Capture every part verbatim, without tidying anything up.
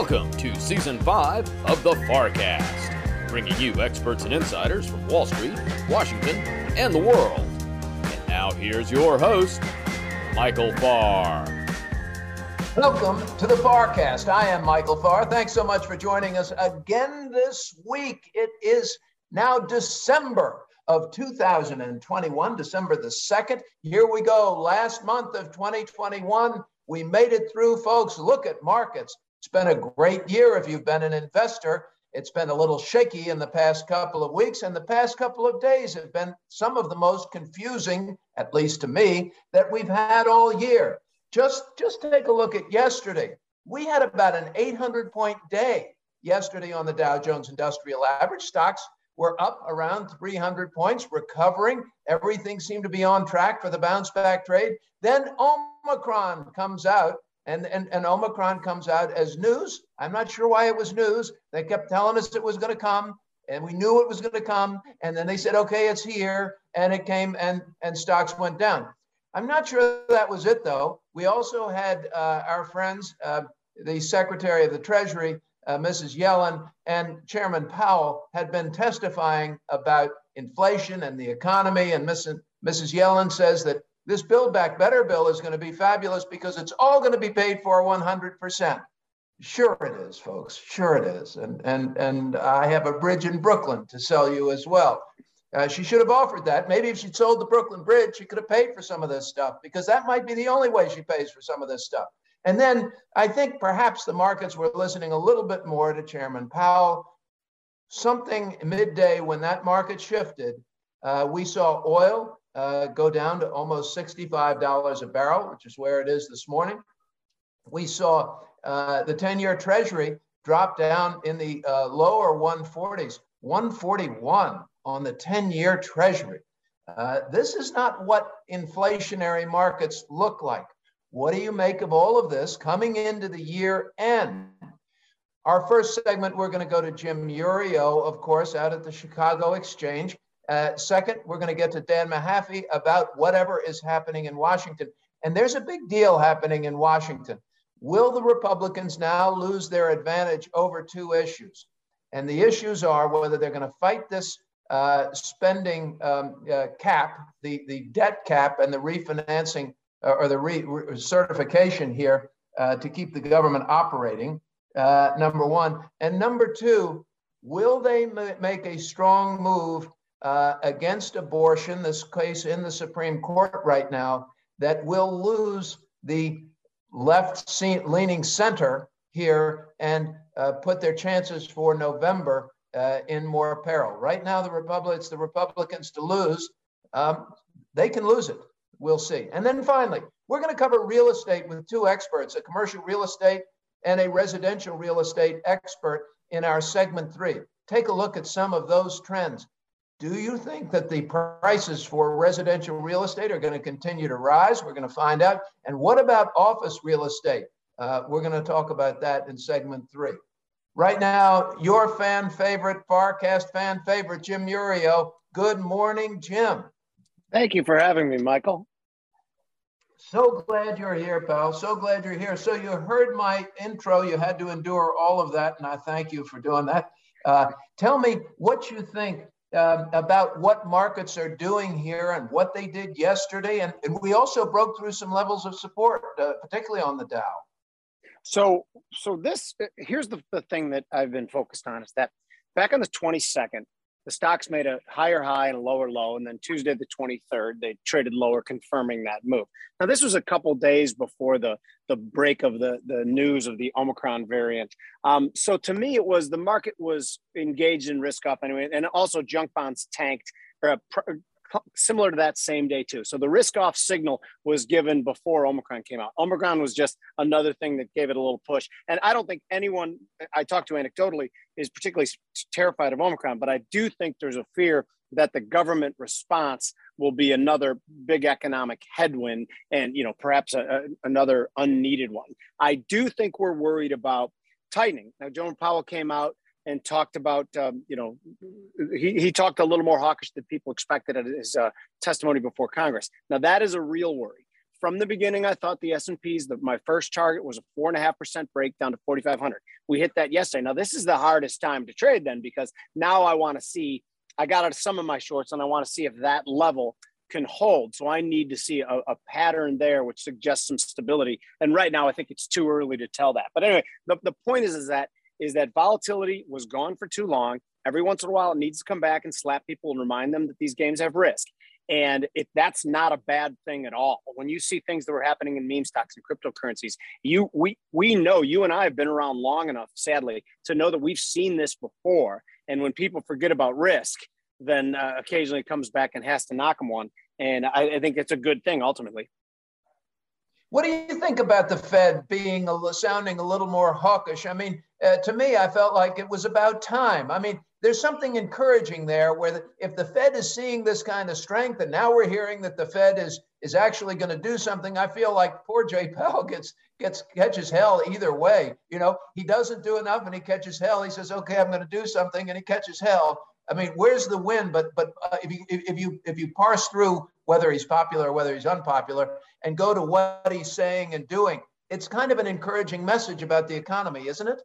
Welcome to Season five of The FarrCast, bringing you experts and insiders from Wall Street, Washington, and the world. And now here's your host, Michael Farr. Welcome to The FarrCast. I am Michael Farr. Thanks so much for joining us again this week. It is now December of two thousand twenty-one, December the second. Here we go, last month of twenty twenty-one. We made it through, folks. Look at markets. It's been a great year if you've been an investor. It's been a little shaky in the past couple of weeks, and the past couple of days have been some of the most confusing, at least to me, that we've had all year. Just, just take a look at yesterday. We had about an eight hundred point day yesterday on the Dow Jones Industrial Average. Stocks were up around three hundred points, recovering. Everything seemed to be on track for the bounce back trade. Then Omicron comes out, and, and, and Omicron comes out as news. I'm not sure why it was news. They kept telling us it was going to come, and we knew it was going to come. And then they said, okay, it's here. And it came, and, and stocks went down. I'm not sure that was it, though. We also had uh, our friends, uh, the Secretary of the Treasury, Uh, Missus Yellen, and Chairman Powell had been testifying about inflation and the economy. And Missus Yellen says that this Build Back Better bill is going to be fabulous because it's all going to be paid for one hundred percent. Sure it is, folks. Sure it is. And, and, and I have a bridge in Brooklyn to sell you as well. Uh, she should have offered that. Maybe if she'd sold the Brooklyn Bridge, she could have paid for some of this stuff, because that might be the only way she pays for some of this stuff. And then I think perhaps the markets were listening a little bit more to Chairman Powell. Something midday when that market shifted, uh, we saw oil uh, go down to almost sixty-five dollars a barrel, which is where it is this morning. We saw uh, the ten-year Treasury drop down in the uh, lower one forties, one forty-one on the ten-year Treasury. Uh, this is not what inflationary markets look like. What do you make of all of this coming into the year end? Our first segment, we're going to go to Jim Iuorio, of course, out at the Chicago Exchange. Uh, second, we're going to get to Dan Mahaffee about whatever is happening in Washington. And there's a big deal happening in Washington. Will the Republicans now lose their advantage over two issues? And the issues are whether they're going to fight this uh, spending um, uh, cap, the, the debt cap, and the refinancing or the re- re- certification here uh, to keep the government operating, uh, number one. And number two, will they m- make a strong move uh, against abortion, this case in the Supreme Court right now, that will lose the left-leaning center here and uh, put their chances for November uh, in more peril? Right now, the Republic- it's the Republicans to lose. Um, they can lose it. We'll see. And then finally, we're going to cover real estate with two experts, a commercial real estate and a residential real estate expert in our segment three. Take a look at some of those trends. Do you think that the prices for residential real estate are going to continue to rise? We're going to find out. And what about office real estate? Uh, we're going to talk about that in segment three. Right now, your fan favorite, FarrCast fan favorite, Jim Iuorio. Good morning, Jim. Thank you for having me, Michael. So glad you're here, pal. So glad you're here. So you heard my intro. You had to endure all of that, and I thank you for doing that. Uh, tell me what you think uh, about what markets are doing here and what they did yesterday. And, and we also broke through some levels of support, uh, particularly on the Dow. So, so this here's the, the thing that I've been focused on is that back on the twenty-second, the stocks made a higher high and a lower low. And then Tuesday, the twenty-third, they traded lower, confirming that move. Now, this was a couple of days before the, the break of the, the news of the Omicron variant. Um, so to me, it was the market was engaged in risk off anyway. And also junk bonds tanked, or pr- similar to that same day too. So the risk off signal was given before Omicron came out. Omicron was just another thing that gave it a little push. And I don't think anyone I talked to anecdotally is particularly terrified of Omicron, but I do think there's a fear that the government response will be another big economic headwind and, you know, perhaps a, a, another unneeded one. I do think we're worried about tightening. Now, Jerome Powell came out and talked about, um, you know, he, he talked a little more hawkish than people expected at his uh, testimony before Congress. Now, that is a real worry. from the beginning, I thought the S and P's, the, my first target was a four and a half percent break down to forty-five hundred. We hit that yesterday. Now, this is the hardest time to trade then, because now I want to see, I got out of some of my shorts and I want to see if that level can hold. So I need to see a, a pattern there, which suggests some stability. And right now, I think it's too early to tell that. But anyway, the, the point is, is that is that volatility was gone for too long. Every once in a while, it needs to come back and slap people and remind them that these games have risk. And if that's not a bad thing at all, when you see things that were happening in meme stocks and cryptocurrencies, you we we know, you and I have been around long enough, sadly, to know that we've seen this before. And when people forget about risk, then uh, occasionally it comes back and has to knock them one. And I, I think it's a good thing, ultimately. What do you think about the Fed being a, sounding a little more hawkish? I mean, uh, to me, I felt like it was about time. I mean, there's something encouraging there where the, if the Fed is seeing this kind of strength, and now we're hearing that the Fed is is actually going to do something, I feel like poor Jay Powell gets, gets catches hell either way. You know, he doesn't do enough and he catches hell. He says, okay, I'm going to do something, and he catches hell. I mean, where's the win? But but uh, if you if you if you parse through whether he's popular or whether he's unpopular and go to what he's saying and doing, it's kind of an encouraging message about the economy, isn't it?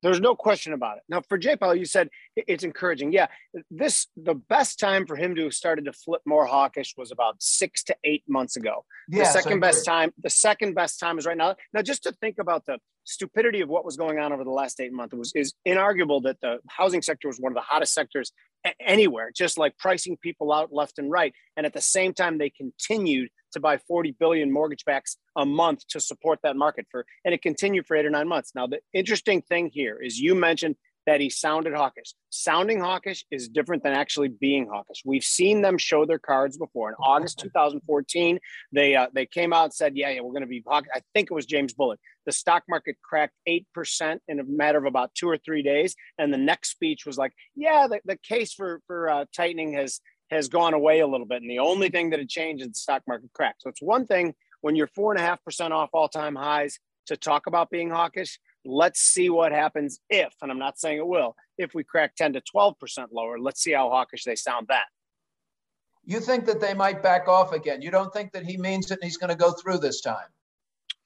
There's no question about it. Now, for Jay Powell, you said it's encouraging. Yeah, this the best time for him to have started to flip more hawkish was about six to eight months ago. Yeah, the second best time, the second best time is right now. Now, just to think about the stupidity of what was going on over the last eight months, it was is inarguable that the housing sector was one of the hottest sectors anywhere, just like pricing people out left and right. And at the same time, they continued to buy forty billion mortgage backs a month to support that market for, and it continued for eight or nine months. Now, the interesting thing here is you mentioned that he sounded hawkish. Sounding hawkish is different than actually being hawkish. We've seen them show their cards before. In August two thousand fourteen, they uh, they came out and said, yeah, yeah, we're going to be hawkish. I think it was James Bullard. The stock market cracked eight percent in a matter of about two or three days. And the next speech was like, yeah, the, the case for, for uh, tightening has has gone away a little bit. And the only thing that had changed is the stock market crack. So it's one thing when you're four and a half percent off all-time highs to talk about being hawkish. Let's see what happens if, and I'm not saying it will, if we crack ten to twelve percent lower, let's see how hawkish they sound then. You think that they might back off again? You don't think that he means it and he's going to go through this time?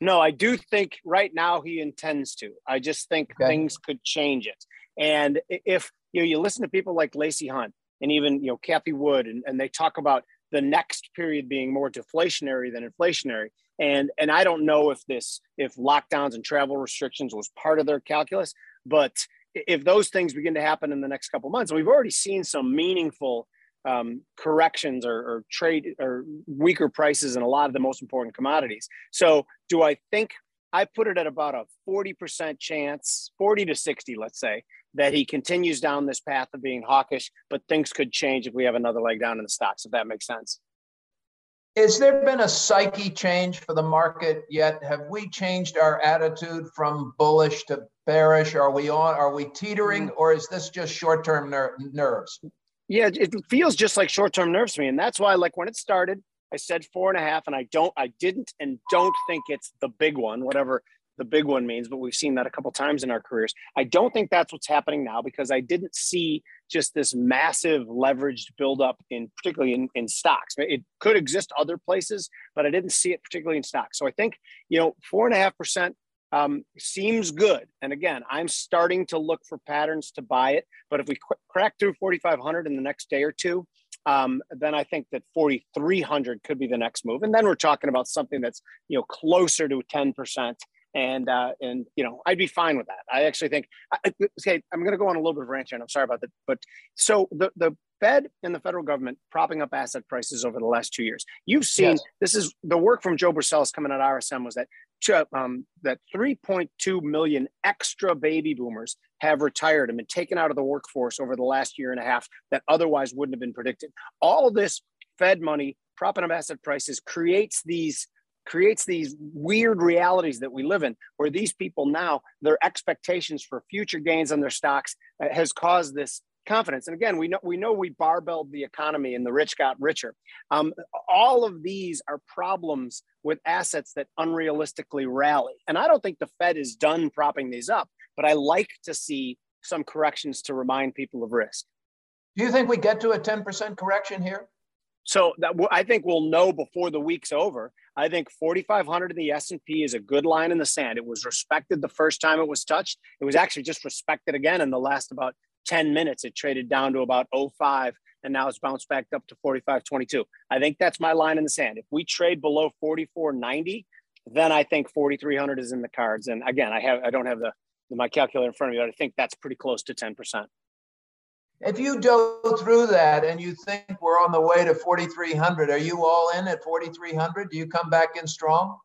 No, I do think right now he intends to. I just think okay. things could change it. And if you know, you listen to people like Lacey Hunt, and even, you know, Kathy Wood, and, and they talk about the next period being more deflationary than inflationary. And, and I don't know if this, if lockdowns and travel restrictions was part of their calculus, but if those things begin to happen in the next couple of months, we've already seen some meaningful um, corrections or, or trade or weaker prices in a lot of the most important commodities. So do I think, I put it at about a forty percent chance, forty to sixty, let's say, that he continues down this path of being hawkish, but things could change if we have another leg down in the stocks, if that makes sense. Has there been a psyche change for the market yet? Have we changed our attitude from bullish to bearish? Are we on? Are we teetering, or is this just short-term ner- nerves? Yeah, it feels just like short-term nerves to me. And that's why, like, when it started, I said four and a half, and I don't, I didn't and don't think it's the big one, whatever the big one means, but we've seen that a couple of times in our careers. I don't think that's what's happening now, because I didn't see just this massive leveraged buildup in particularly in, in stocks. It could exist other places, but I didn't see it particularly in stocks. So I think, you know, four and a half percent um, seems good. And again, I'm starting to look for patterns to buy it. But if we qu- crack through forty-five hundred in the next day or two, Um, then I think that forty-three hundred could be the next move. And then we're talking about something that's, you know, closer to ten percent. And, uh, and you know, I'd be fine with that. I actually think, I, okay, I'm going to go on a little bit of a rant here, and I'm sorry about that. But so the, the Fed and the federal government propping up asset prices over the last two years. You've seen, yes. This is the work from Joe Bercell's coming at R S M was that um, that three point two million extra baby boomers have retired and been taken out of the workforce over the last year and a half that otherwise wouldn't have been predicted. All this Fed money propping up asset prices creates these creates these weird realities that we live in, where these people now, their expectations for future gains on their stocks uh, has caused this confidence. And again, we know we know we barbelled the economy and the rich got richer. Um, all of these are problems with assets that unrealistically rally. And I don't think the Fed is done propping these up, but I like to see some corrections to remind people of risk. Do you think we get to a ten percent correction here? So that, I think we'll know before the week's over. I think forty-five hundred in the S and P is a good line in the sand. It was respected the first time it was touched. It was actually just respected again in the last about ten minutes. It traded down to about oh five, and now it's bounced back up to forty-five twenty-two. I think that's my line in the sand. If we trade below forty-four ninety, then I think forty-three hundred is in the cards. And again, I have I don't have the my calculator in front of me, but I think that's pretty close to ten percent. If you go through that and you think we're on the way to forty-three hundred, are you all in at forty-three hundred? Do you come back in strong?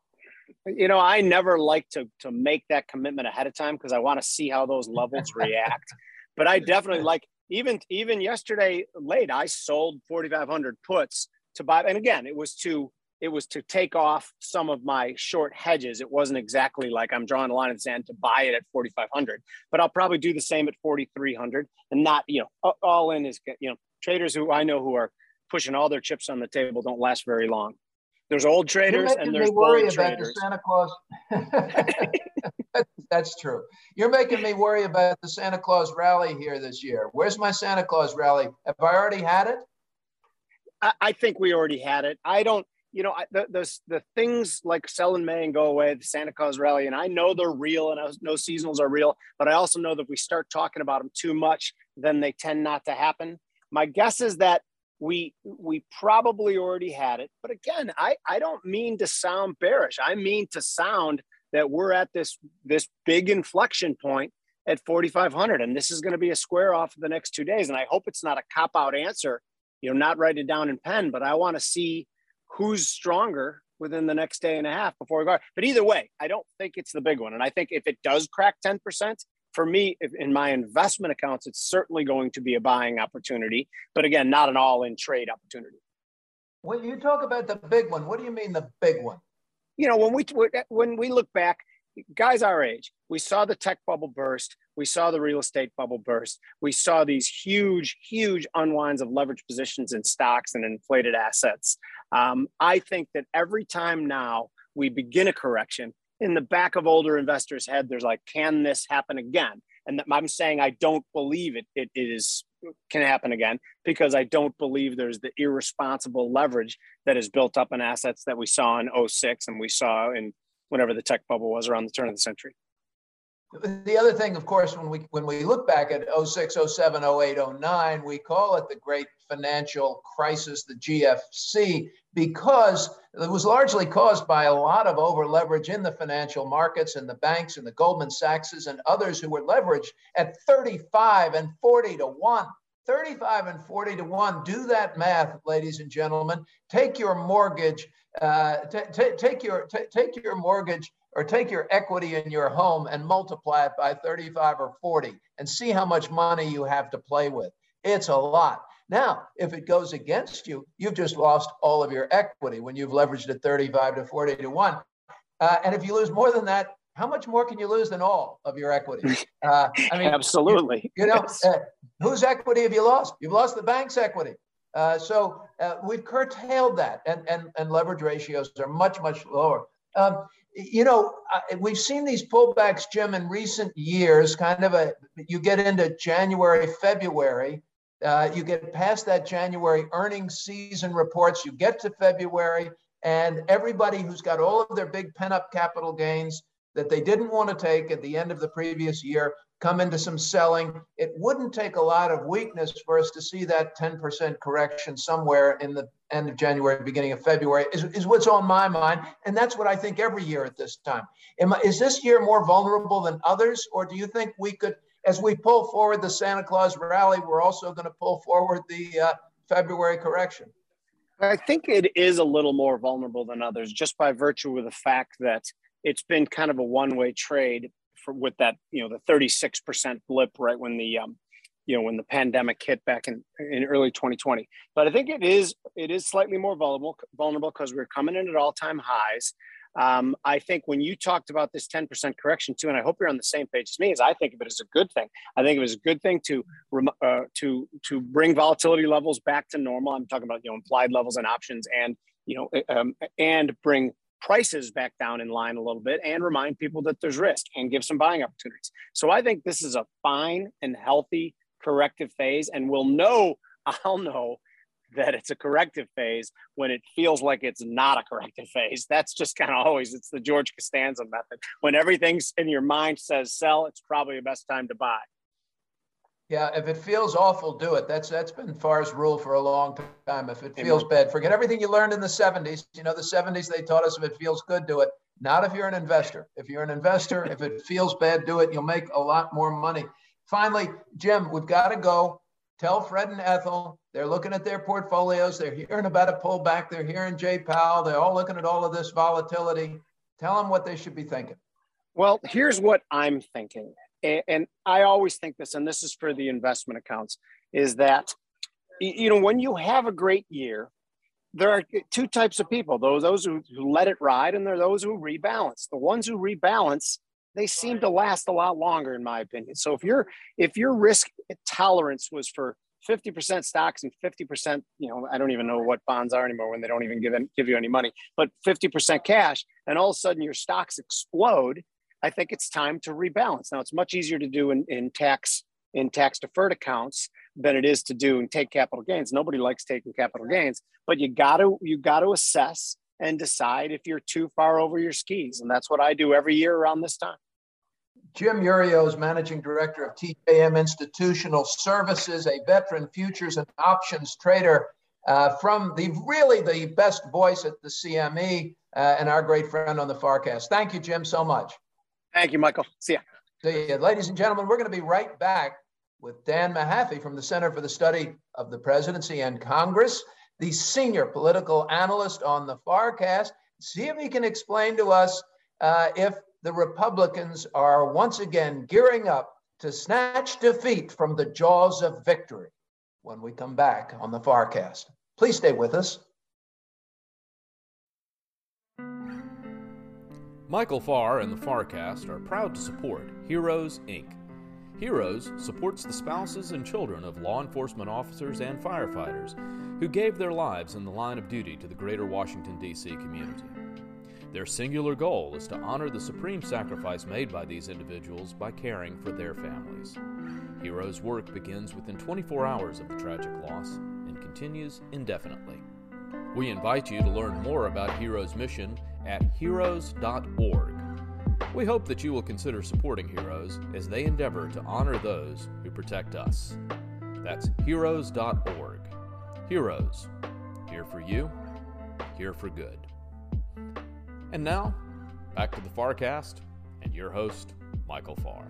You know, I never like to to make that commitment ahead of time because I want to see how those levels react. But I definitely like, even even yesterday late, I sold forty-five hundred puts to buy. And again, it was to it was to take off some of my short hedges. It wasn't exactly like I'm drawing a line in the sand to buy it at forty-five hundred, but I'll probably do the same at forty-three hundred and not, you know, all in is, you know, traders who I know who are pushing all their chips on the table don't last very long. There's old traders and there's bold traders. You're making me worry about the Santa Claus. that's, that's true. You're making me worry about the Santa Claus rally here this year. Where's my Santa Claus rally? Have I already had it? I, I think we already had it. I don't, you know, the, the, the things like sell in May and go away, the Santa Claus rally, and I know they're real and I know seasonals are real, but I also know that if we start talking about them too much, then they tend not to happen. My guess is that we we probably already had it. But again, I, I don't mean to sound bearish. I mean to sound that we're at this, this big inflection point at forty-five hundred, and this is going to be a square off for the next two days. And I hope it's not a cop-out answer, you know, not writing it down in pen, but I want to see who's stronger within the next day and a half before we go. But either way, I don't think it's the big one. And I think if it does crack ten percent, for me, if, in my investment accounts, it's certainly going to be a buying opportunity. But again, not an all-in trade opportunity. When you talk about the big one, what do you mean the big one? You know, when we when we look back, guys our age, we saw the tech bubble burst. We saw the real estate bubble burst. We saw these huge, huge unwinds of leverage positions in stocks and inflated assets. Um, I think that every time now we begin a correction, in the back of older investors' head, there's like, can this happen again? And I'm saying I don't believe it, it is can happen again because I don't believe there's the irresponsible leverage that is built up in assets that we saw in oh six and we saw in whenever the tech bubble was around the turn of the century. The other thing, of course, when we when we look back at oh six, oh seven, oh eight, oh nine, we call it the Great Financial Crisis, the G F C, because it was largely caused by a lot of over-leverage in the financial markets and the banks and the Goldman Sachses and others who were leveraged at thirty-five and forty to one. thirty-five and forty to one. Do that math, ladies and gentlemen. Take your mortgage, uh, t- t- take your t- take your mortgage, or take your equity in your home and multiply it by thirty-five or forty, and see how much money you have to play with. It's a lot. Now, if it goes against you, you've just lost all of your equity when you've leveraged at thirty-five to forty to one. Uh, and if you lose more than that, how much more can you lose than all of your equity? Uh, I mean, absolutely. You, you know, yes. uh, whose equity have you lost? You've lost the bank's equity. Uh, so uh, we've curtailed that, and, and, and leverage ratios are much, much lower. Um, you know, I, we've seen these pullbacks, Jim, in recent years, kind of a, you get into January, February, uh, you get past that January earnings season reports, you get to February, and everybody who's got all of their big pent-up capital gains that they didn't want to take at the end of the previous year, come into some selling. It wouldn't take a lot of weakness for us to see that ten percent correction somewhere in the end of January, beginning of February, is, is what's on my mind. And that's what I think every year at this time. Am I, is this year more vulnerable than others? Or do you think we could, as we pull forward the Santa Claus rally, we're also going to pull forward the uh, February correction? I think it is a little more vulnerable than others, just by virtue of the fact that it's been kind of a one-way trade for, with that, you know, the thirty-six percent blip right when the, um, you know, when the pandemic hit back in, in early twenty twenty. But I think it is it is slightly more vulnerable vulnerable because we're coming in at all-time highs. Um, I think when you talked about this ten percent correction too, and I hope you're on the same page as me, as I think of it as a good thing. I think it was a good thing to uh, to to bring volatility levels back to normal. I'm talking about, you know, implied levels and options, and you know um, and bring prices back down in line a little bit and remind people that there's risk and give some buying opportunities. So I think this is a fine and healthy corrective phase, and we'll know, I'll know that it's a corrective phase when it feels like it's not a corrective phase. That's just kind of always, it's the George Costanza method. When everything's in your mind says sell, it's probably the best time to buy. Yeah, if it feels awful, do it. That's That's been Farr's rule for a long time. If it feels Amen. bad, forget everything you learned in the seventies. You know, the seventies, they taught us if it feels good, do it. Not if you're an investor. If you're an investor, if it feels bad, do it. You'll make a lot more money. Finally, Jim, we've got to go. Tell Fred and Ethel, they're looking at their portfolios. They're hearing about a pullback. They're hearing Jay Powell. They're all looking at all of this volatility. Tell them what they should be thinking. Well, here's what I'm thinking. And I always think this, and this is for the investment accounts, is that, you know, when you have a great year, there are two types of people, those, those who let it ride, and there are those who rebalance. The ones who rebalance, they seem to last a lot longer, in my opinion. So if your if your risk tolerance was for fifty percent stocks and fifty percent, you know, I don't even know what bonds are anymore when they don't even give, in, give you any money, but fifty percent cash, and all of a sudden your stocks explode, I think it's time to rebalance. Now, it's much easier to do in, in tax in tax deferred accounts than it is to do and take capital gains. Nobody likes taking capital gains, but you got to you got to assess and decide if you're too far over your skis. And that's what I do every year around this time. Jim Iuorio is managing director of T J M Institutional Services, a veteran futures and options trader uh, from the really the best voice at the C M E uh, and our great friend on the FarrCast. Thank you, Jim, so much. Thank you, Michael. See ya. See ya. Ladies and gentlemen, we're going to be right back with Dan Mahaffee from the Center for the Study of the Presidency and Congress, the senior political analyst on the FarrCast. See if he can explain to us uh, if the Republicans are once again gearing up to snatch defeat from the jaws of victory when we come back on the FarrCast. Please stay with us. Michael Farr and the FarrCast are proud to support Heroes, Incorporated. Heroes supports the spouses and children of law enforcement officers and firefighters who gave their lives in the line of duty to the greater Washington, D C community. Their singular goal is to honor the supreme sacrifice made by these individuals by caring for their families. Heroes' work begins within twenty-four hours of the tragic loss and continues indefinitely. We invite you to learn more about Heroes' mission at heroes dot org. We hope that you will consider supporting Heroes as they endeavor to honor those who protect us. That's heroes dot org. Heroes, here for you, here for good. And now, back to the FarrCast and your host, Michael Farr.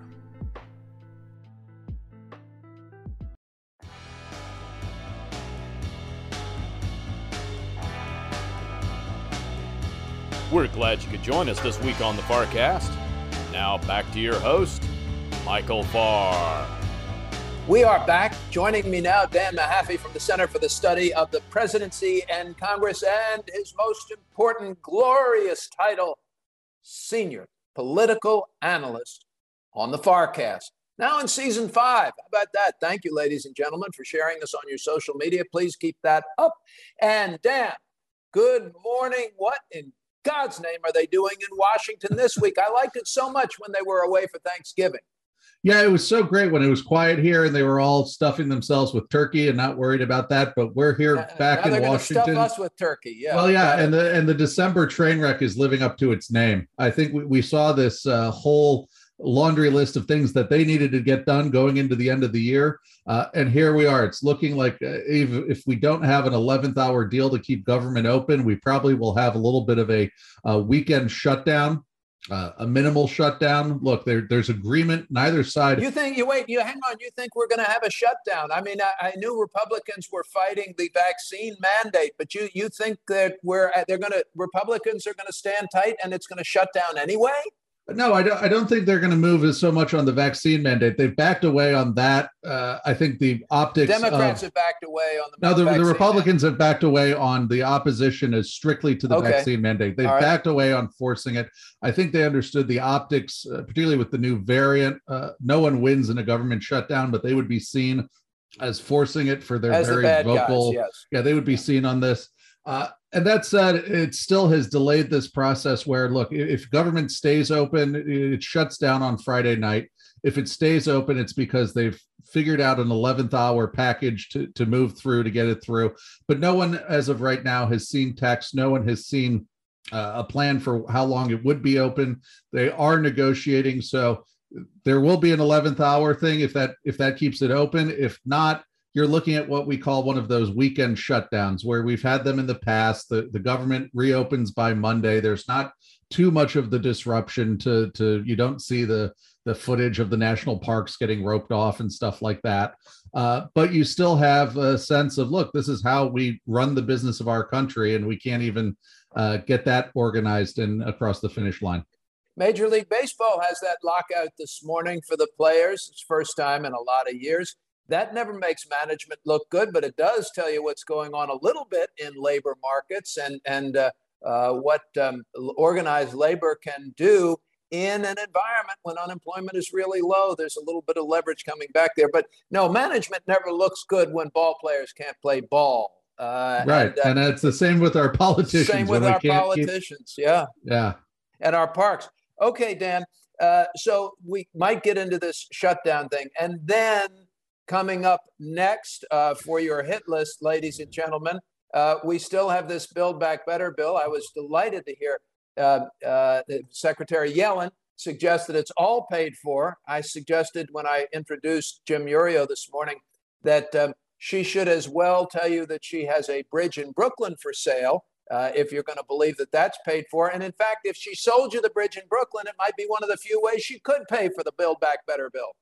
We're glad you could join us this week on the FarrCast. Now back to your host, Michael Farr. We are back. Joining me now, Dan Mahaffee from the Center for the Study of the Presidency and Congress, and his most important, glorious title, Senior Political Analyst on the FarrCast. Now in season five. How about that? Thank you, ladies and gentlemen, for sharing us on your social media. Please keep that up. And Dan, good morning. What in God's name are they doing in Washington this week? I liked it so much when they were away for Thanksgiving. Yeah, it was so great when it was quiet here and they were all stuffing themselves with turkey and not worried about that. But we're here uh, back in Washington. Stuff us with turkey. Yeah. Well, yeah, and the and the December train wreck is living up to its name. I think we, we saw this uh, whole laundry list of things that they needed to get done going into the end of the year. Uh, and here we are. It's looking like uh, if, if we don't have an eleventh hour deal to keep government open, we probably will have a little bit of a, a weekend shutdown, uh, a minimal shutdown. Look, there, there's agreement neither side. You think you wait, you hang on. You think we're going to have a shutdown? I mean, I, I knew Republicans were fighting the vaccine mandate, but you, you think that we're, they're going to, Republicans are going to stand tight and it's going to shut down anyway? No, I don't, I don't think they're going to move as so much on the vaccine mandate. They've backed away on that. Uh, I think the optics. Democrats of, have backed away on the. No, the, vaccine the Republicans mandate. have backed away on the opposition as strictly to the okay. vaccine mandate. They've right. backed away on forcing it. I think they understood the optics, uh, particularly with the new variant. Uh, no one wins in a government shutdown, but they would be seen as forcing it for their as very the bad vocal. Guys, yes. Yeah, they would be seen on this. Uh, and that said, it still has delayed this process where, look, if government stays open, it shuts down on Friday night. if it stays open, it's because they've figured out an eleventh hour package to, to move through, to get it through. But no one, as of right now, has seen text. No one has seen uh, a plan for how long it would be open. They are negotiating. So there will be an eleventh hour thing if that if that keeps it open. If not, you're looking at what we call one of those weekend shutdowns, where we've had them in the past. The, the government reopens by Monday. There's not too much of the disruption to, to you don't see the, the footage of the national parks getting roped off and stuff like that. Uh, but you still have a sense of, look, this is how we run the business of our country, and we can't even uh, get that organized and across the finish line. Major League Baseball has that lockout this morning for the players. It's first time in a lot of years. That never makes management look good, but it does tell you what's going on a little bit in labor markets and, and uh, uh, what um, organized labor can do in an environment when unemployment is really low. There's a little bit of leverage coming back there. But no, management never looks good when ball players can't play ball. Uh, right, and, uh, and it's the same with our politicians. Same with our politicians, keep... yeah. Yeah. And our parks. Okay, Dan, uh, so we might get into this shutdown thing. And then coming up next uh, for your hit list, ladies and gentlemen, uh, we still have this Build Back Better bill. I was delighted to hear uh, uh, Secretary Yellen suggest that it's all paid for. I suggested when I introduced Jim Iuorio this morning that um, she should as well tell you that she has a bridge in Brooklyn for sale. Uh, if you're going to believe that that's paid for. And in fact, if she sold you the bridge in Brooklyn, it might be one of the few ways she could pay for the Build Back Better bill.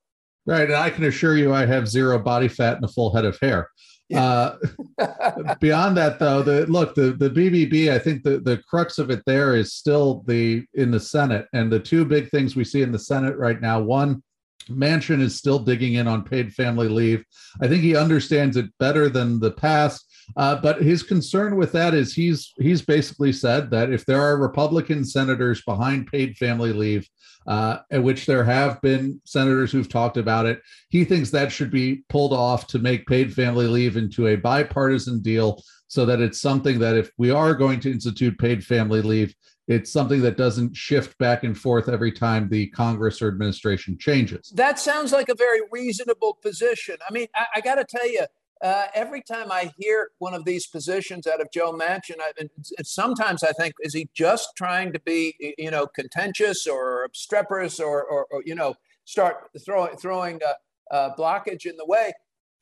Right. And I can assure you I have zero body fat and a full head of hair. Yeah. Uh, beyond that, though, the, look, the, the B B B, I think the, the crux of it there is still the in the Senate. And the two big things we see in the Senate right now, one, Manchin is still digging in on paid family leave. I think he understands it better than the past. Uh, but his concern with that is he's he's basically said that if there are Republican senators behind paid family leave, uh, at which there have been senators who've talked about it, he thinks that should be pulled off to make paid family leave into a bipartisan deal so that it's something that if we are going to institute paid family leave, it's something that doesn't shift back and forth every time the Congress or administration changes. That sounds like a very reasonable position. I mean, I, I got to tell you, Uh, every time I hear one of these positions out of Joe Manchin, I, and sometimes I think, is he just trying to be, you know, contentious or obstreperous or, or, or you know, start throw, throwing a, a blockage in the way?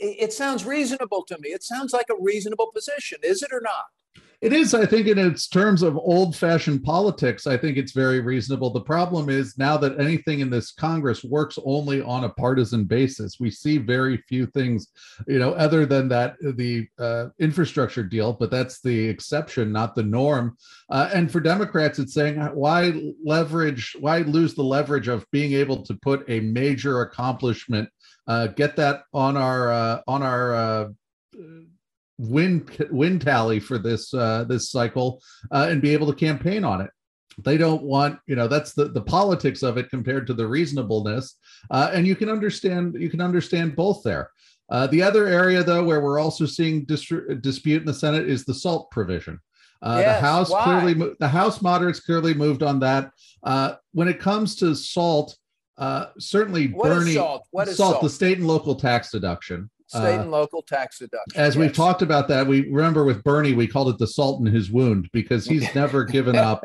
It, it sounds reasonable to me. It sounds like a reasonable position. Is it or not? It is, I think, in its terms of old-fashioned politics, I think it's very reasonable. The problem is now that anything in this Congress works only on a partisan basis. We see very few things, you know, other than that, the uh, infrastructure deal, but that's the exception, not the norm. Uh, and for Democrats, it's saying, why leverage, why lose the leverage of being able to put a major accomplishment, uh, get that on our, uh, on our, uh, win win tally for this uh this cycle uh and be able to campaign on it. They don't want, you know, that's the the politics of it compared to the reasonableness, uh and you can understand you can understand both there. Uh the other area, though, where we're also seeing dis- dispute in the Senate is the SALT provision. Uh, yes, the House why? clearly the House moderates clearly moved on that. Uh when it comes to SALT, uh certainly what Bernie is SALT? What is SALT, SALT the state and local tax deduction. State and local tax deduction. Uh, as yes. We've talked about that, we remember with Bernie, we called it the salt in his wound because he's never given up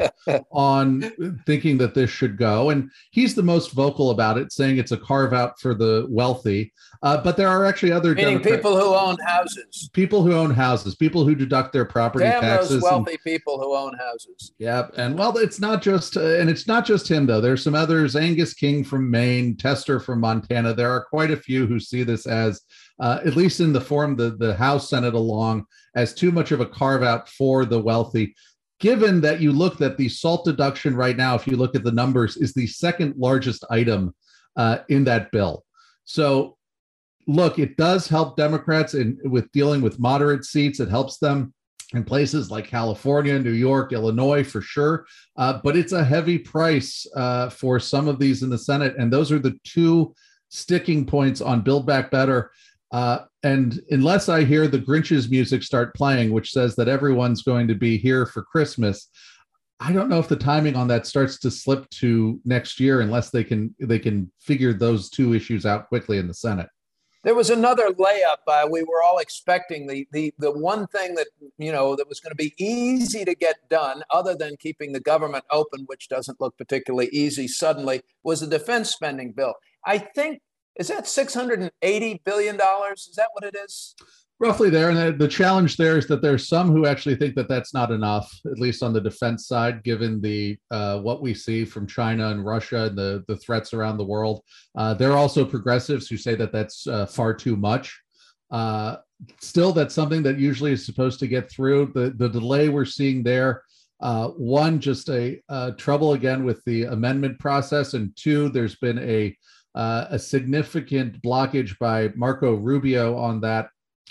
on thinking that this should go. And he's the most vocal about it, saying it's a carve out for the wealthy. Uh, but there are actually other Meaning Democrat- people who own houses, people who own houses, people who deduct their property Damn taxes. Those wealthy and, people who own houses. Yep. And well, it's not just uh, and it's not just him, though. There's some others. Angus King from Maine, Tester from Montana. There are quite a few who see this as Uh, at least in the form the, the House sent it along, as too much of a carve-out for the wealthy, given that you look that the SALT deduction right now, if you look at the numbers, is the second largest item uh, in that bill. So, look, it does help Democrats in with dealing with moderate seats. It helps them in places like California, New York, Illinois, for sure. Uh, but it's a heavy price uh, for some of these in the Senate. And those are the two sticking points on Build Back Better. Uh, and unless I hear the Grinch's music start playing, which says that everyone's going to be here for Christmas, I don't know if the timing on that starts to slip to next year unless they can they can figure those two issues out quickly in the Senate. There was another layup. Uh, we were all expecting the the the one thing that, you know, that was going to be easy to get done, other than keeping the government open, which doesn't look particularly easy suddenly, was the defense spending bill. I think, is that six hundred eighty billion dollars? Is that what it is? Roughly there. And the challenge there is that there's some who actually think that that's not enough, at least on the defense side, given the uh, what we see from China and Russia and the, the threats around the world. Uh, there are also progressives who say that that's uh, far too much. Uh, still, that's something that usually is supposed to get through. The, the delay we're seeing there, uh, one, just a uh, trouble again with the amendment process. And two, there's been a, uh, a significant blockage by Marco Rubio on that,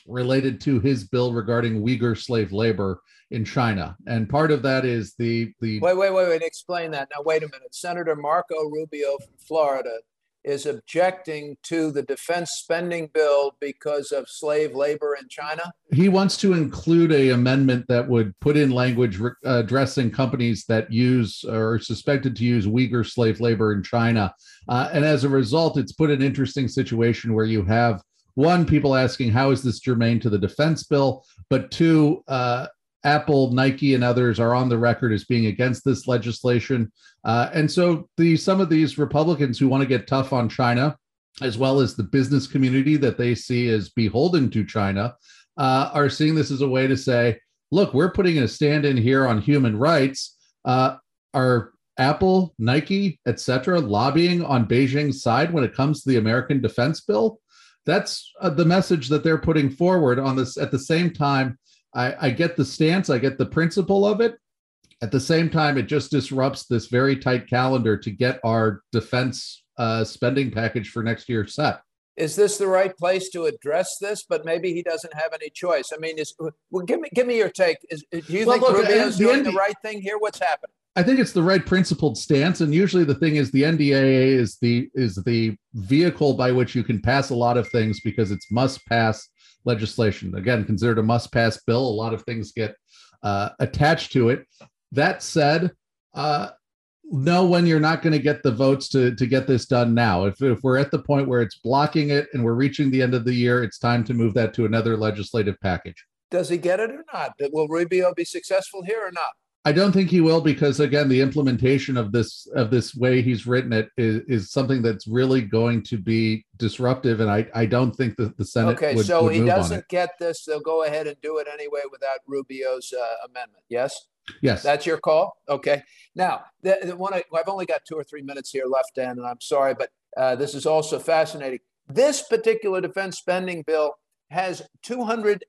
related to his bill regarding Uyghur slave labor in China. And part of that is the... the wait, wait, wait, wait, explain that. Now, wait a minute. Senator Marco Rubio from Florida is objecting to the defense spending bill because of slave labor in China? He wants to include an amendment that would put in language re- addressing companies that use or are suspected to use Uyghur slave labor in China. Uh, and as a result, it's put an interesting situation where you have, one, people asking, how is this germane to the defense bill? But two, uh, Apple, Nike, and others are on the record as being against this legislation. Uh, and so the some of these Republicans who want to get tough on China, as well as the business community that they see as beholden to China, uh, are seeing this as a way to say, look, we're putting a stand in here on human rights. Uh, our Apple, Nike, et cetera, lobbying on Beijing's side when it comes to the American defense bill? That's uh, the message that they're putting forward on this. At the same time, I, I get the stance, I get the principle of it. At the same time, it just disrupts this very tight calendar to get our defense uh, spending package for next year set. Is this the right place to address this? But maybe he doesn't have any choice. I mean, is, well, give me give me your take. Is, do you well, think Rubio's doing the right thing here? What's happening? I think it's the right principled stance, and usually the thing is the N D A A is the is the vehicle by which you can pass a lot of things because it's must-pass legislation. Again, considered a must-pass bill, a lot of things get uh, attached to it. That said, uh, know when you're not going to get the votes to to get this done now. If if we're at the point where it's blocking it and we're reaching the end of the year, it's time to move that to another legislative package. Does he get it or not? Will Rubio be successful here or not? I don't think he will, because again, the implementation of this of this way he's written it is, is something that's really going to be disruptive, and I, I don't think that the Senate okay, would, so would move on it. Okay, so he doesn't get this. They'll go ahead and do it anyway without Rubio's uh, amendment, yes? Yes. That's your call? Okay. Now, the, the one I, I've only got two or three minutes here left, Dan, and I'm sorry, but uh, this is also fascinating. This particular defense spending bill has two hundred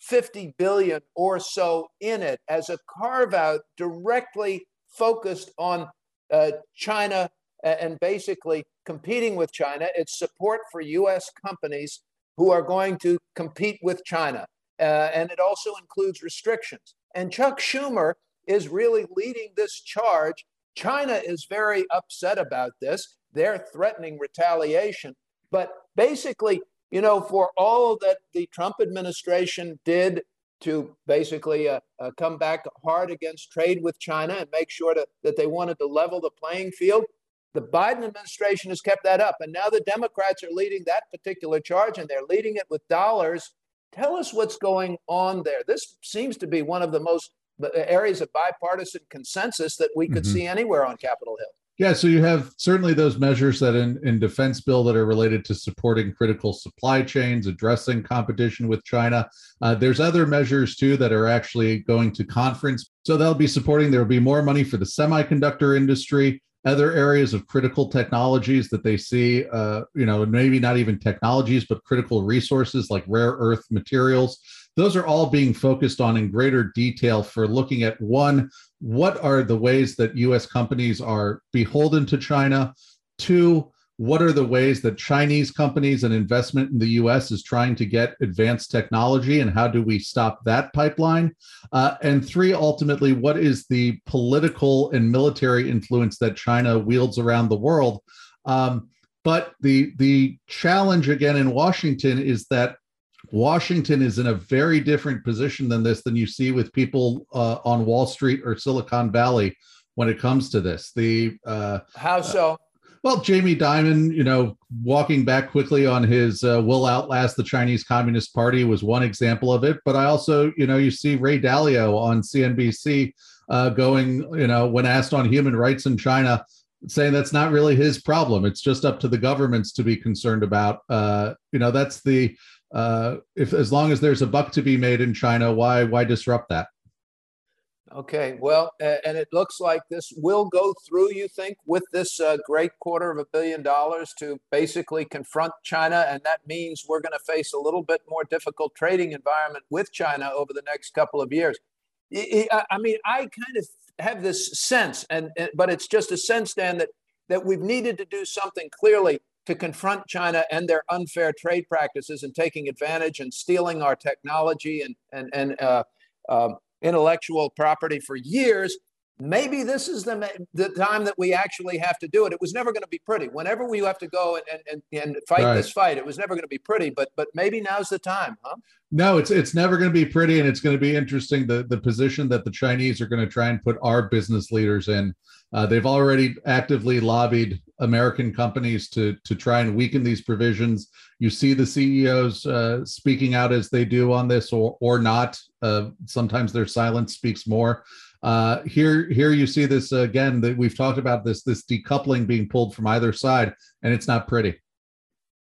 fifty billion dollars or so in it as a carve out directly focused on uh, China and basically competing with China. It's support for U S companies who are going to compete with China. Uh, and it also includes restrictions. And Chuck Schumer is really leading this charge. China is very upset about this. They're threatening retaliation. But basically, you know, for all that the Trump administration did to basically uh, uh, come back hard against trade with China and make sure to, that they wanted to level the playing field, the Biden administration has kept that up. And now the Democrats are leading that particular charge, and they're leading it with dollars. Tell us what's going on there. This seems to be one of the most areas of bipartisan consensus that we could mm-hmm. see anywhere on Capitol Hill. Yeah, so you have certainly those measures that in, in defense bill that are related to supporting critical supply chains, addressing competition with China. Uh, there's other measures, too, that are actually going to conference. So they'll be supporting, there'll be more money for the semiconductor industry, other areas of critical technologies that they see, uh, you know, maybe not even technologies, but critical resources like rare earth materials. Those are all being focused on in greater detail for looking at, one, what are the ways that U S companies are beholden to China? Two, what are the ways that Chinese companies and investment in the U S is trying to get advanced technology, and how do we stop that pipeline? Uh, and three, ultimately, what is the political and military influence that China wields around the world? Um, but the, the challenge, again, in Washington is that Washington is in a very different position than this than you see with people uh, on Wall Street or Silicon Valley when it comes to this. The uh, How so? Uh, well, Jamie Dimon, you know, walking back quickly on his uh, will outlast the Chinese Communist Party was one example of it. But I also, you know, you see Ray Dalio on C N B C uh, going, you know, when asked on human rights in China, saying that's not really his problem. It's just up to the governments to be concerned about. Uh, you know, that's the uh, if as long as there's a buck to be made in China, why why disrupt that? Okay, well, and it looks like this will go through, you think, with this uh, great quarter of a billion dollars to basically confront China. And that means we're going to face a little bit more difficult trading environment with China over the next couple of years. I mean, I kind of have this sense, and but it's just a sense, Dan, that, that we've needed to do something clearly to confront China and their unfair trade practices and taking advantage and stealing our technology and, and, and uh, uh, intellectual property for years. Maybe this is the, the time that we actually have to do it. It was never going to be pretty. Whenever we have to go and and, and fight right. this fight, it was never going to be pretty, but but maybe now's the time, huh? No, it's it's never going to be pretty, and it's going to be interesting, the, the position that the Chinese are going to try and put our business leaders in. Uh, they've already actively lobbied American companies to, to try and weaken these provisions. You see the C E Os uh, speaking out as they do on this, or, or not. Uh, sometimes their silence speaks more. Uh, here, here you see this uh, again, that we've talked about this, this decoupling being pulled from either side, and it's not pretty.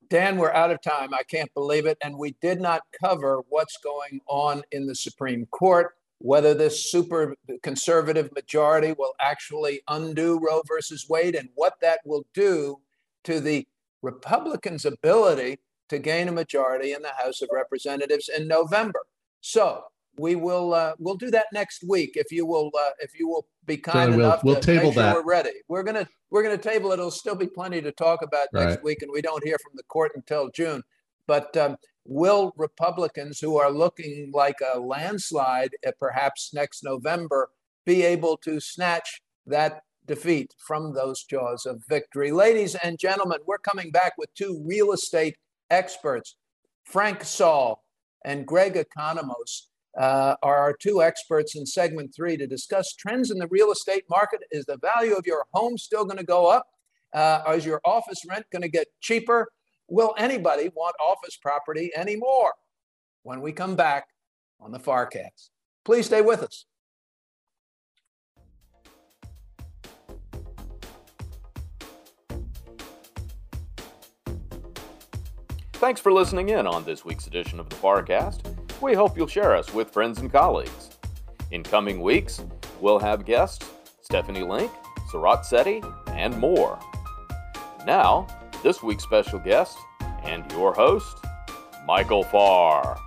Dan, we're out of time. I can't believe it. And we did not cover what's going on in the Supreme Court, whether this super conservative majority will actually undo Roe versus Wade and what that will do to the Republicans' ability to gain a majority in the House of Representatives in November. So we will uh, we'll do that next week if you will uh, if you will be kind so enough we'll, we'll to table make sure that. We're ready. We're gonna we're gonna table it. It'll still be plenty to talk about right. next week, and we don't hear from the court until June. But um, will Republicans, who are looking like a landslide uh, perhaps next November, be able to snatch that defeat from those jaws of victory? Ladies and gentlemen, we're coming back with two real estate experts. Frank Saul and Greg Economos uh, are our two experts in segment three to discuss trends in the real estate market. Is the value of your home still going to go up? Uh, is your office rent going to get cheaper? Will anybody want office property anymore? When we come back on the FarrCast, please stay with us. Thanks for listening in on this week's edition of the FarrCast. We hope you'll share us with friends and colleagues. In coming weeks, we'll have guests Stephanie Link, Sarat Sethi, and more. Now, this week's special guest and your host, Michael Farr.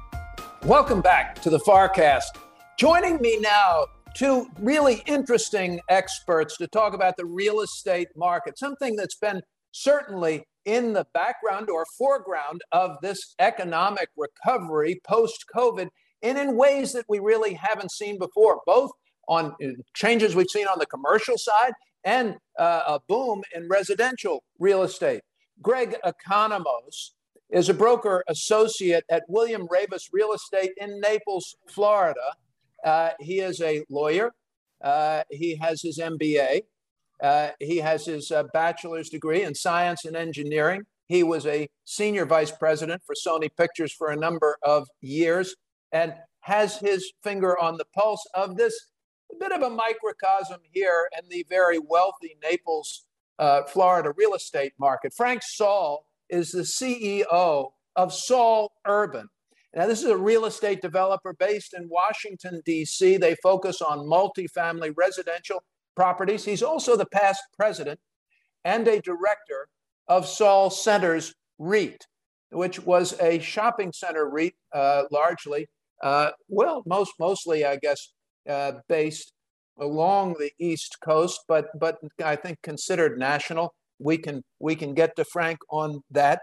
Welcome back to the FarrCast. Joining me now, two really interesting experts to talk about the real estate market, something that's been certainly in the background or foreground of this economic recovery post-COVID, and in ways that we really haven't seen before, both on changes we've seen on the commercial side and uh, a boom in residential real estate. Greg Economos is a broker associate at William Ravis Real Estate in Naples, Florida. Uh, he is a lawyer. Uh, he has his M B A. Uh, he has his uh, bachelor's degree in science and engineering. He was a senior vice president for Sony Pictures for a number of years and has his finger on the pulse of this bit of a microcosm here in the very wealthy Naples Uh, Florida real estate market. Frank Saul is the C E O of Saul Urban. Now, this is a real estate developer based in Washington, D C. They focus on multifamily residential properties. He's also the past president and a director of Saul Centers REIT, which was a shopping center REIT, uh, largely, uh, well, most mostly, I guess, uh, based along the East Coast, but but I think considered national. We can we can get to Frank on that.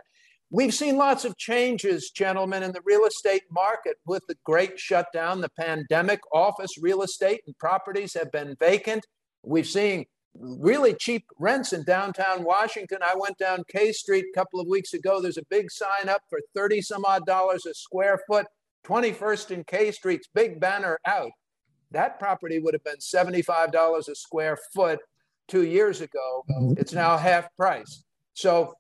We've seen lots of changes, gentlemen, in the real estate market with the great shutdown, the pandemic. Office real estate and properties have been vacant. We've seen really cheap rents in downtown Washington. I went down K Street a couple of weeks ago. There's a big sign up for thirty some odd dollars a square foot, twenty-first and K Street's big banner out. That property would have been seventy-five dollars a square foot two years ago. It's now half price. So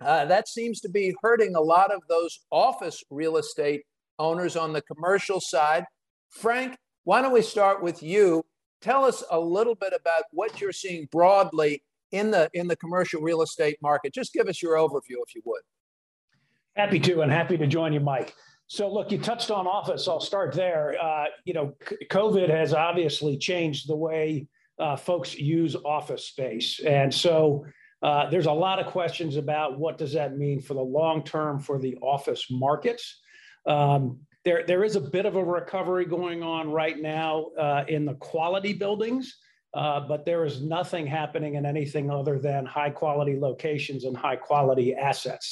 uh, that seems to be hurting a lot of those office real estate owners on the commercial side. Frank, why don't we start with you? Tell us a little bit about what you're seeing broadly in the in the commercial real estate market. Just give us your overview, if you would. Happy to, and happy to join you, Mike. So look, you touched on office. I'll start there. Uh, you know, COVID has obviously changed the way uh, folks use office space. And so uh, there's a lot of questions about what does that mean for the long term for the office markets. Um, There, there is a bit of a recovery going on right now uh, in the quality buildings, uh, but there is nothing happening in anything other than high quality locations and high quality assets.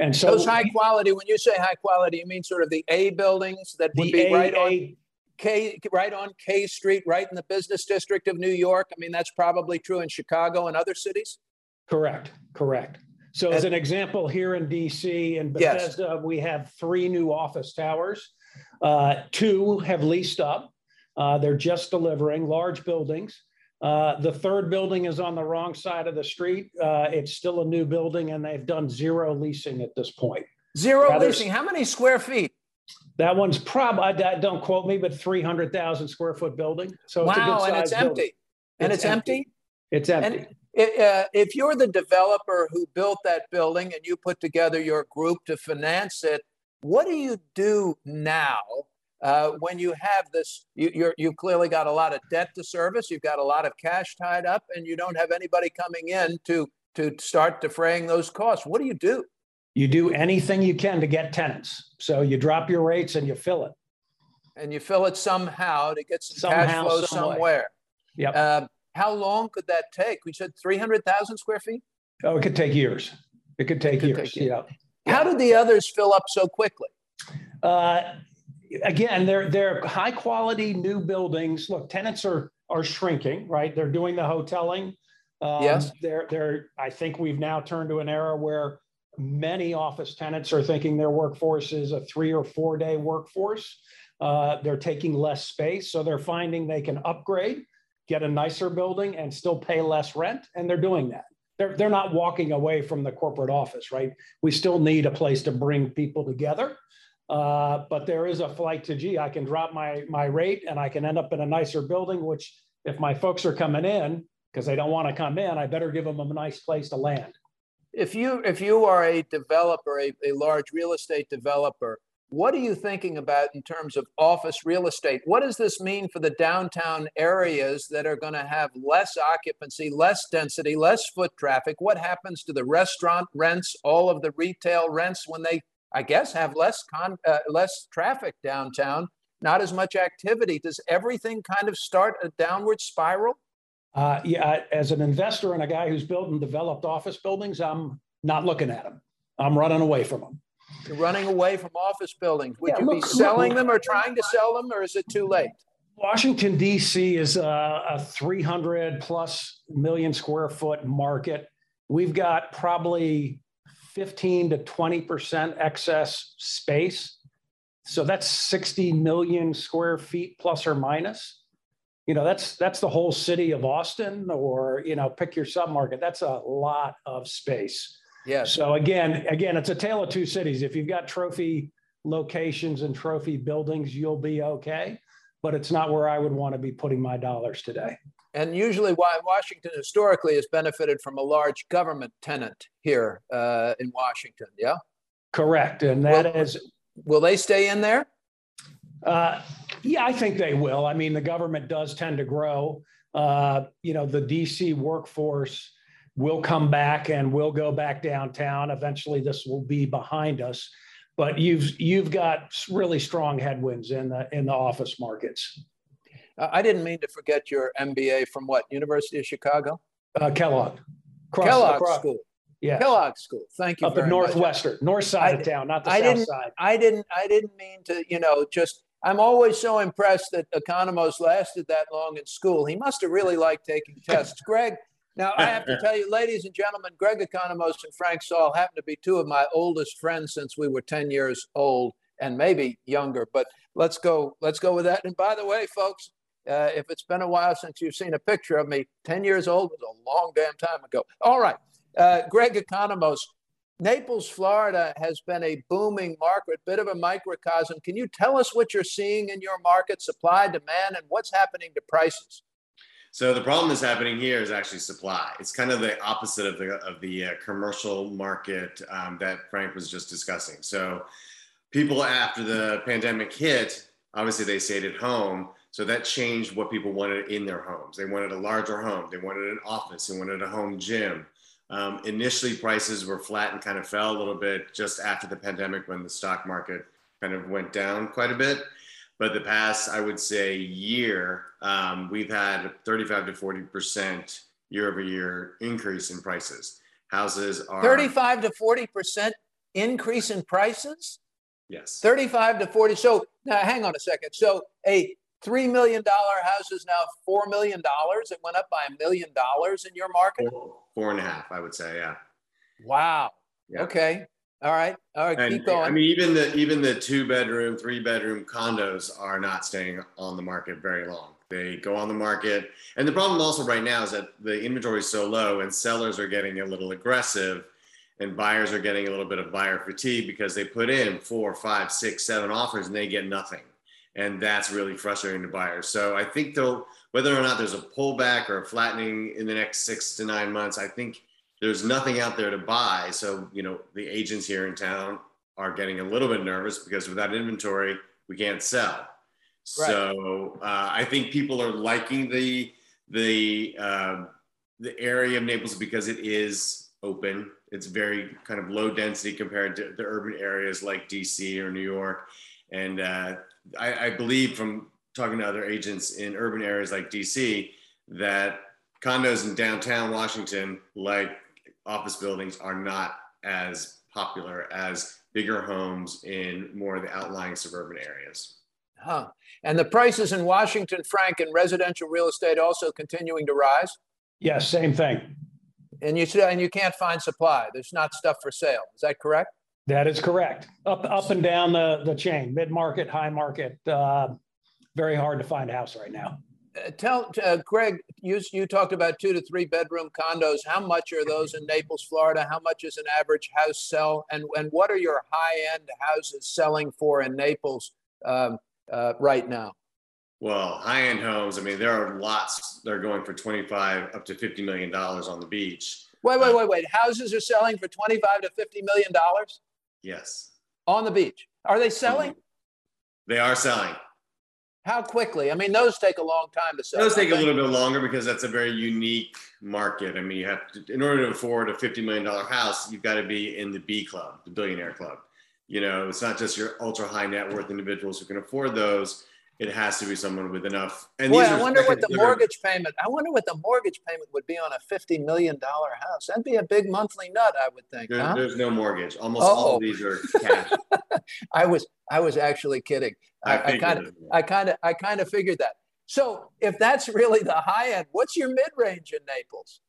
And so those high quality, when you say high quality, you mean sort of the A buildings that would be right on K, right on K Street, right in the business district of New York. I mean, that's probably true in Chicago and other cities. Correct, correct. So as an example, here in D C and Bethesda, yes, we have three new office towers. Uh, two have leased up. Uh, they're just delivering large buildings. Uh, the third building is on the wrong side of the street. Uh, it's still a new building, and they've done zero leasing at this point. Zero Rather, leasing. How many square feet? That one's probably, don't quote me, but three hundred thousand square foot building. So wow, it's a good size and it's building. Empty. And it's, it's empty. empty? It's empty. And It, uh, if you're the developer who built that building and you put together your group to finance it, what do you do now uh, when you have this? You, you're, you've clearly got a lot of debt to service. You've got a lot of cash tied up and you don't have anybody coming in to, to start defraying those costs. What do you do? You do anything you can to get tenants. So you drop your rates and you fill it. And you fill it somehow to get some somehow, cash flow some somewhere. Yep. Uh, How long could that take? We said three hundred thousand square feet? Oh, it could take years. It could take it could years. Take years. Yeah. How did the others fill up so quickly? Uh, again, they're, they're high quality new buildings. Look, tenants are, are shrinking, right? They're doing the hoteling. Um, yes. They're, they're, I think we've now turned to an era where many office tenants are thinking their workforce is a three or four day workforce. Uh, they're taking less space. So they're finding they can upgrade, get a nicer building and still pay less rent, and they're doing that. They're, they're not walking away from the corporate office, right? We still need a place to bring people together, uh, but there is a flight to, gee, I can drop my, my rate and I can end up in a nicer building, which if my folks are coming in, because they don't want to come in, I better give them a nice place to land. If you, if you are a developer, a, a large real estate developer, what are you thinking about in terms of office real estate? What does this mean for the downtown areas that are going to have less occupancy, less density, less foot traffic? What happens to the restaurant rents, all of the retail rents when they, I guess, have less con uh, less traffic downtown, not as much activity? Does everything kind of start a downward spiral? Uh, yeah, as an investor and a guy who's built and developed office buildings, I'm not looking at them. I'm running away from them. You're running away from office buildings. Would yeah, you look, be selling look, them or trying to sell them, or is it too late? Washington, D C is a, a three hundred plus million square foot market. We've got probably fifteen to twenty percent excess space. So that's sixty million square feet plus or minus. You know, that's, that's the whole city of Austin, or, you know, pick your submarket. That's a lot of space. Yeah. So again, again, it's a tale of two cities. If you've got trophy locations and trophy buildings, you'll be okay. But it's not where I would want to be putting my dollars today. And usually why Washington historically has benefited from a large government tenant here uh, in Washington. Yeah, correct. And that will, is. Will they stay in there? Uh, yeah, I think they will. I mean, the government does tend to grow. Uh, you know, the D C workforce will come back and we'll go back downtown. Eventually this will be behind us, but you've, you've got really strong headwinds in the, in the office markets. Uh, I didn't mean to forget your M B A from what, University of Chicago? Uh, Kellogg. Cross, Kellogg across, School. Yeah. Kellogg School. Thank you. Up in Northwestern, much. north side I, of town, not the I south didn't, side. I didn't, I didn't mean to, you know, just I'm always so impressed that Economos lasted that long in school. He must have really liked taking tests. Greg, now I have to tell you, ladies and gentlemen, Greg Economos and Frank Saul happen to be two of my oldest friends since we were ten years old and maybe younger, but let's go, let's go with that. And by the way, folks, Uh, if it's been a while since you've seen a picture of me, ten years old was a long damn time ago. All right, uh, Greg Economos, Naples, Florida has been a booming market, bit of a microcosm. Can you tell us what you're seeing in your market, supply, demand, and what's happening to prices? So the problem that's happening here is actually supply. It's kind of the opposite of the, of the uh, commercial market um, that Frank was just discussing. So people after the pandemic hit, obviously they stayed at home. So that changed what people wanted in their homes. They wanted a larger home. They wanted an office. They wanted a home gym. Um, initially, prices were flat and kind of fell a little bit just after the pandemic when the stock market kind of went down quite a bit. But the past, I would say, year, um, we've had thirty-five to forty percent year over year increase in prices. Houses are- thirty-five to forty percent increase in prices? Yes. thirty-five to forty, so now hang on a second. So a three million dollar house is now four million dollars. It went up by a million dollars in your market? Four, four and a half, I would say, yeah. Wow. Yeah. Okay. All right. All right. And, keep going. I mean, even the even the two bedroom, three bedroom condos are not staying on the market very long. They go on the market. And the problem also right now is that the inventory is so low and sellers are getting a little aggressive and buyers are getting a little bit of buyer fatigue because they put in four, five, six, seven offers and they get nothing. And that's really frustrating to buyers. So I think though, whether or not there's a pullback or a flattening in the next six to nine months, I think there's nothing out there to buy. So, you know, the agents here in town are getting a little bit nervous because without inventory, we can't sell. Right. So uh, I think people are liking the, the, uh, the area of Naples because it is open. It's very kind of low density compared to the urban areas like D C or New York. And, uh, I, I believe from talking to other agents in urban areas like D C that condos in downtown Washington, like office buildings, are not as popular as bigger homes in more of the outlying suburban areas. Huh. And the prices in Washington, Frank, and residential real estate also continuing to rise? Yes, yeah, same thing. And you and you can't find supply. There's not stuff for sale. Is that correct? That is correct. Up, up and down the, the chain, mid-market, high market, uh, very hard to find a house right now. Uh, tell, uh, Greg, you, you talked about two to three bedroom condos. How much are those in Naples, Florida? How much is an average house sell? And, and what are your high-end houses selling for in Naples um, uh, right now? Well, high-end homes, I mean, there are lots that are going for twenty-five up to fifty million dollars on the beach. Wait, wait, wait, wait. Houses are selling for twenty-five to fifty million dollars? Yes. On the beach. Are they selling? They are selling. How quickly? I mean, those take a long time to sell. Those take a little bit longer because that's a very unique market. I mean, you have to, in order to afford a fifty million dollar house, you've got to be in the B club, the billionaire club. You know, it's not just your ultra high net worth individuals who can afford those. It has to be someone with enough. And Boy, these I wonder what the delivered. mortgage payment, I wonder what the mortgage payment would be on a fifty million dollar house. That'd be a big monthly nut, I would think. There, huh? There's no mortgage. Almost oh. all of these are cash. I was, I was actually kidding. I kind of, I kind of, I kind of figured that. So if that's really the high end, what's your mid range in Naples?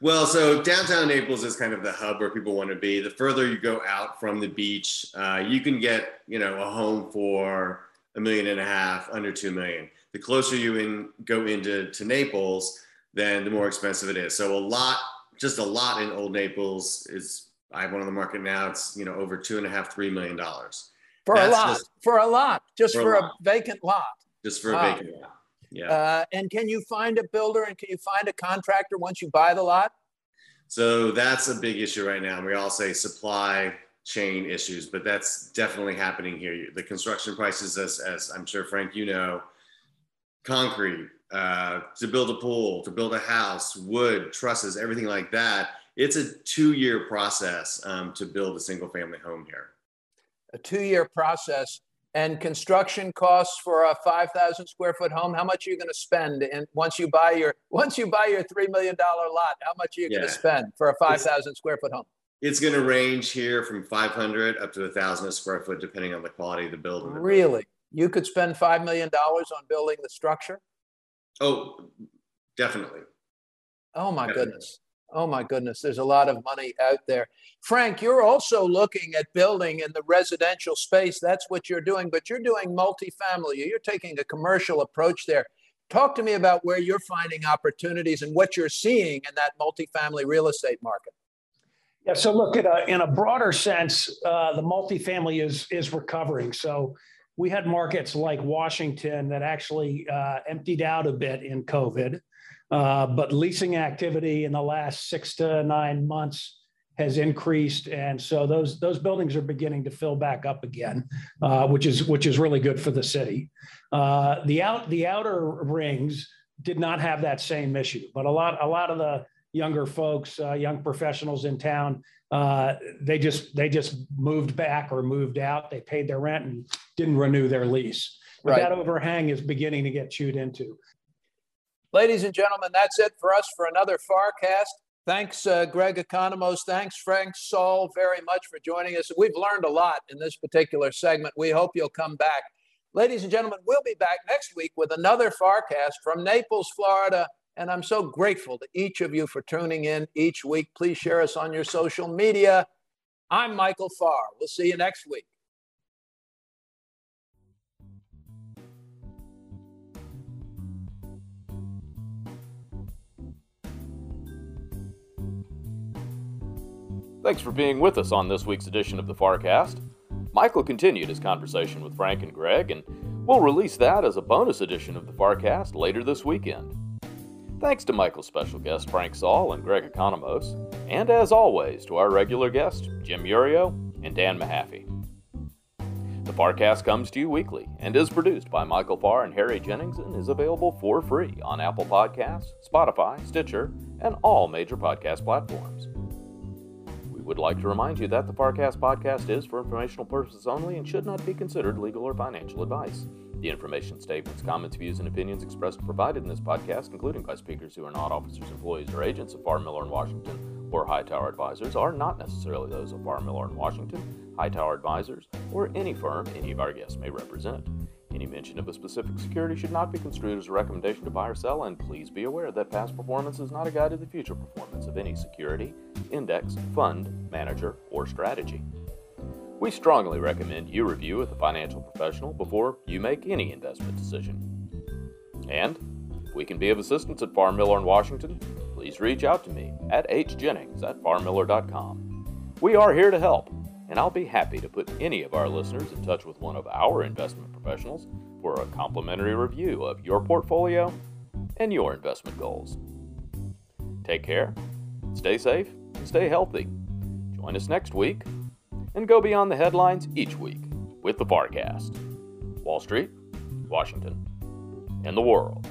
Well, so downtown Naples is kind of the hub where people want to be. The further you go out from the beach, uh, you can get, you know, a home for a million and a half, under two million. The closer you in, go into to Naples, then the more expensive it is. So a lot, just a lot in old Naples is, I have one on the market now, it's, you know, over two and a half, three million dollars. For That's a lot, just, for a lot, just for, for a, lot. a vacant lot. Just for wow. a vacant lot, yeah. Uh, and can you find a builder and can you find a contractor once you buy the lot? So that's a big issue right now. We all say supply chain issues, but that's definitely happening here. The construction prices, as, as I'm sure, Frank, you know, concrete, uh, to build a pool, to build a house, wood, trusses, everything like that. It's a two-year process um, to build a single-family home here. A two-year process. And construction costs for a five thousand square foot home, how much are you going to spend? And once you buy your once you buy your three million dollar lot, how much are you yeah. going to spend for a five thousand square foot home? It's going to range here from five hundred up to one thousand a square foot, depending on the quality of the building. Really? you could spend five million dollars on building the structure? Oh, definitely. Oh my definitely. goodness. Oh my goodness. There's a lot of money out there. Frank, you're also looking at building in the residential space. That's what you're doing, but you're doing multifamily. You're taking a commercial approach there. Talk to me about where you're finding opportunities and what you're seeing in that multifamily real estate market. Yeah, so look, at a, in a broader sense, uh, the multifamily is is recovering. So we had markets like Washington that actually uh, emptied out a bit in COVID, uh, but leasing activity in the last six to nine months has increased, and so those those buildings are beginning to fill back up again, uh, which is which is really good for the city. Uh, the out the outer rings did not have that same issue, but a lot a lot of the younger folks, uh, young professionals in town, uh, they just they just moved back or moved out. They paid their rent and didn't renew their lease. But right. That overhang is beginning to get chewed into. Ladies and gentlemen, that's it for us for another FarrCast. Thanks, uh, Greg Economos. Thanks, Frank Saul, very much for joining us. We've learned a lot in this particular segment. We hope you'll come back. Ladies and gentlemen, we'll be back next week with another FarrCast from Naples, Florida. And I'm so grateful to each of you for tuning in each week. Please share us on your social media. I'm Michael Farr. We'll see you next week. Thanks for being with us on this week's edition of the FarrCast. Michael continued his conversation with Frank and Greg, and we'll release that as a bonus edition of the FarrCast later this weekend. Thanks to Michael's special guests Frank Saul and Greg Economos, and as always to our regular guests Jim Iuorio and Dan Mahaffee. The FarrCast comes to you weekly and is produced by Michael Farr and Harry Jennings and is available for free on Apple Podcasts, Spotify, Stitcher, and all major podcast platforms. Would like to remind you that the FarrCast podcast is for informational purposes only and should not be considered legal or financial advice. The information, statements, comments, views, and opinions expressed and provided in this podcast, including by speakers who are not officers, employees, or agents of Farr Miller and Washington or Hightower Advisors, are not necessarily those of Farr Miller and Washington, Hightower Advisors, or any firm any of our guests may represent. Any mention of a specific security should not be construed as a recommendation to buy or sell, and please be aware that past performance is not a guide to the future performance of any security, index, fund, manager, or strategy. We strongly recommend you review with a financial professional before you make any investment decision. And if we can be of assistance at Farr Miller in Washington, please reach out to me at h jennings at farr miller dot com. We are here to help, and I'll be happy to put any of our listeners in touch with one of our investment professionals for a complimentary review of your portfolio and your investment goals. Take care, stay safe, and stay healthy. Join us next week, and go beyond the headlines each week with the FarrCast. Wall Street, Washington, and the world.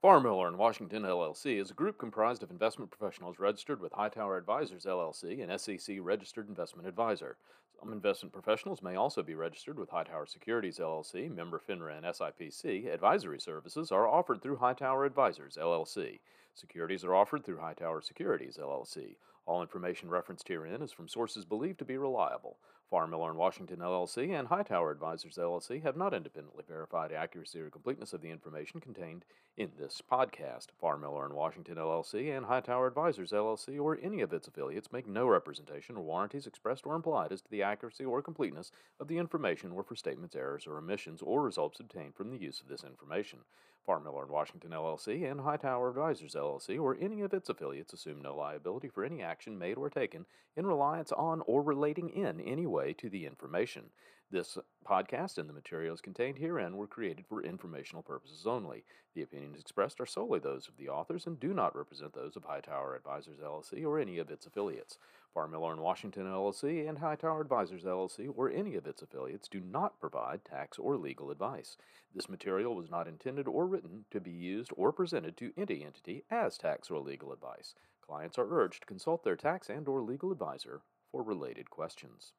Farr Miller and Washington, L L C is a group comprised of investment professionals registered with Hightower Advisors, L L C, an S E C-registered investment advisor. Some investment professionals may also be registered with Hightower Securities, L L C, member FINRA and S I P C. Advisory services are offered through Hightower Advisors, L L C. Securities are offered through Hightower Securities, L L C. All information referenced herein is from sources believed to be reliable. Farr Miller and Washington, L L C, and Hightower Advisors, L L C have not independently verified accuracy or completeness of the information contained in this podcast. Farr Miller and Washington, L L C, and Hightower Advisors, L L C, or any of its affiliates make no representation or warranties expressed or implied as to the accuracy or completeness of the information or for statements, errors, or omissions or results obtained from the use of this information. Farr Miller and Washington, L L C, and Hightower Advisors, L L C, or any of its affiliates assume no liability for any action made or taken in reliance on or relating in any way to the information. This podcast and the materials contained herein were created for informational purposes only. The opinions expressed are solely those of the authors and do not represent those of Hightower Advisors, L L C, or any of its affiliates. Farr Miller and Washington, L L C, and Hightower Advisors, L L C, or any of its affiliates do not provide tax or legal advice. This material was not intended or written to be used or presented to any entity as tax or legal advice. Clients are urged to consult their tax and or legal advisor for related questions.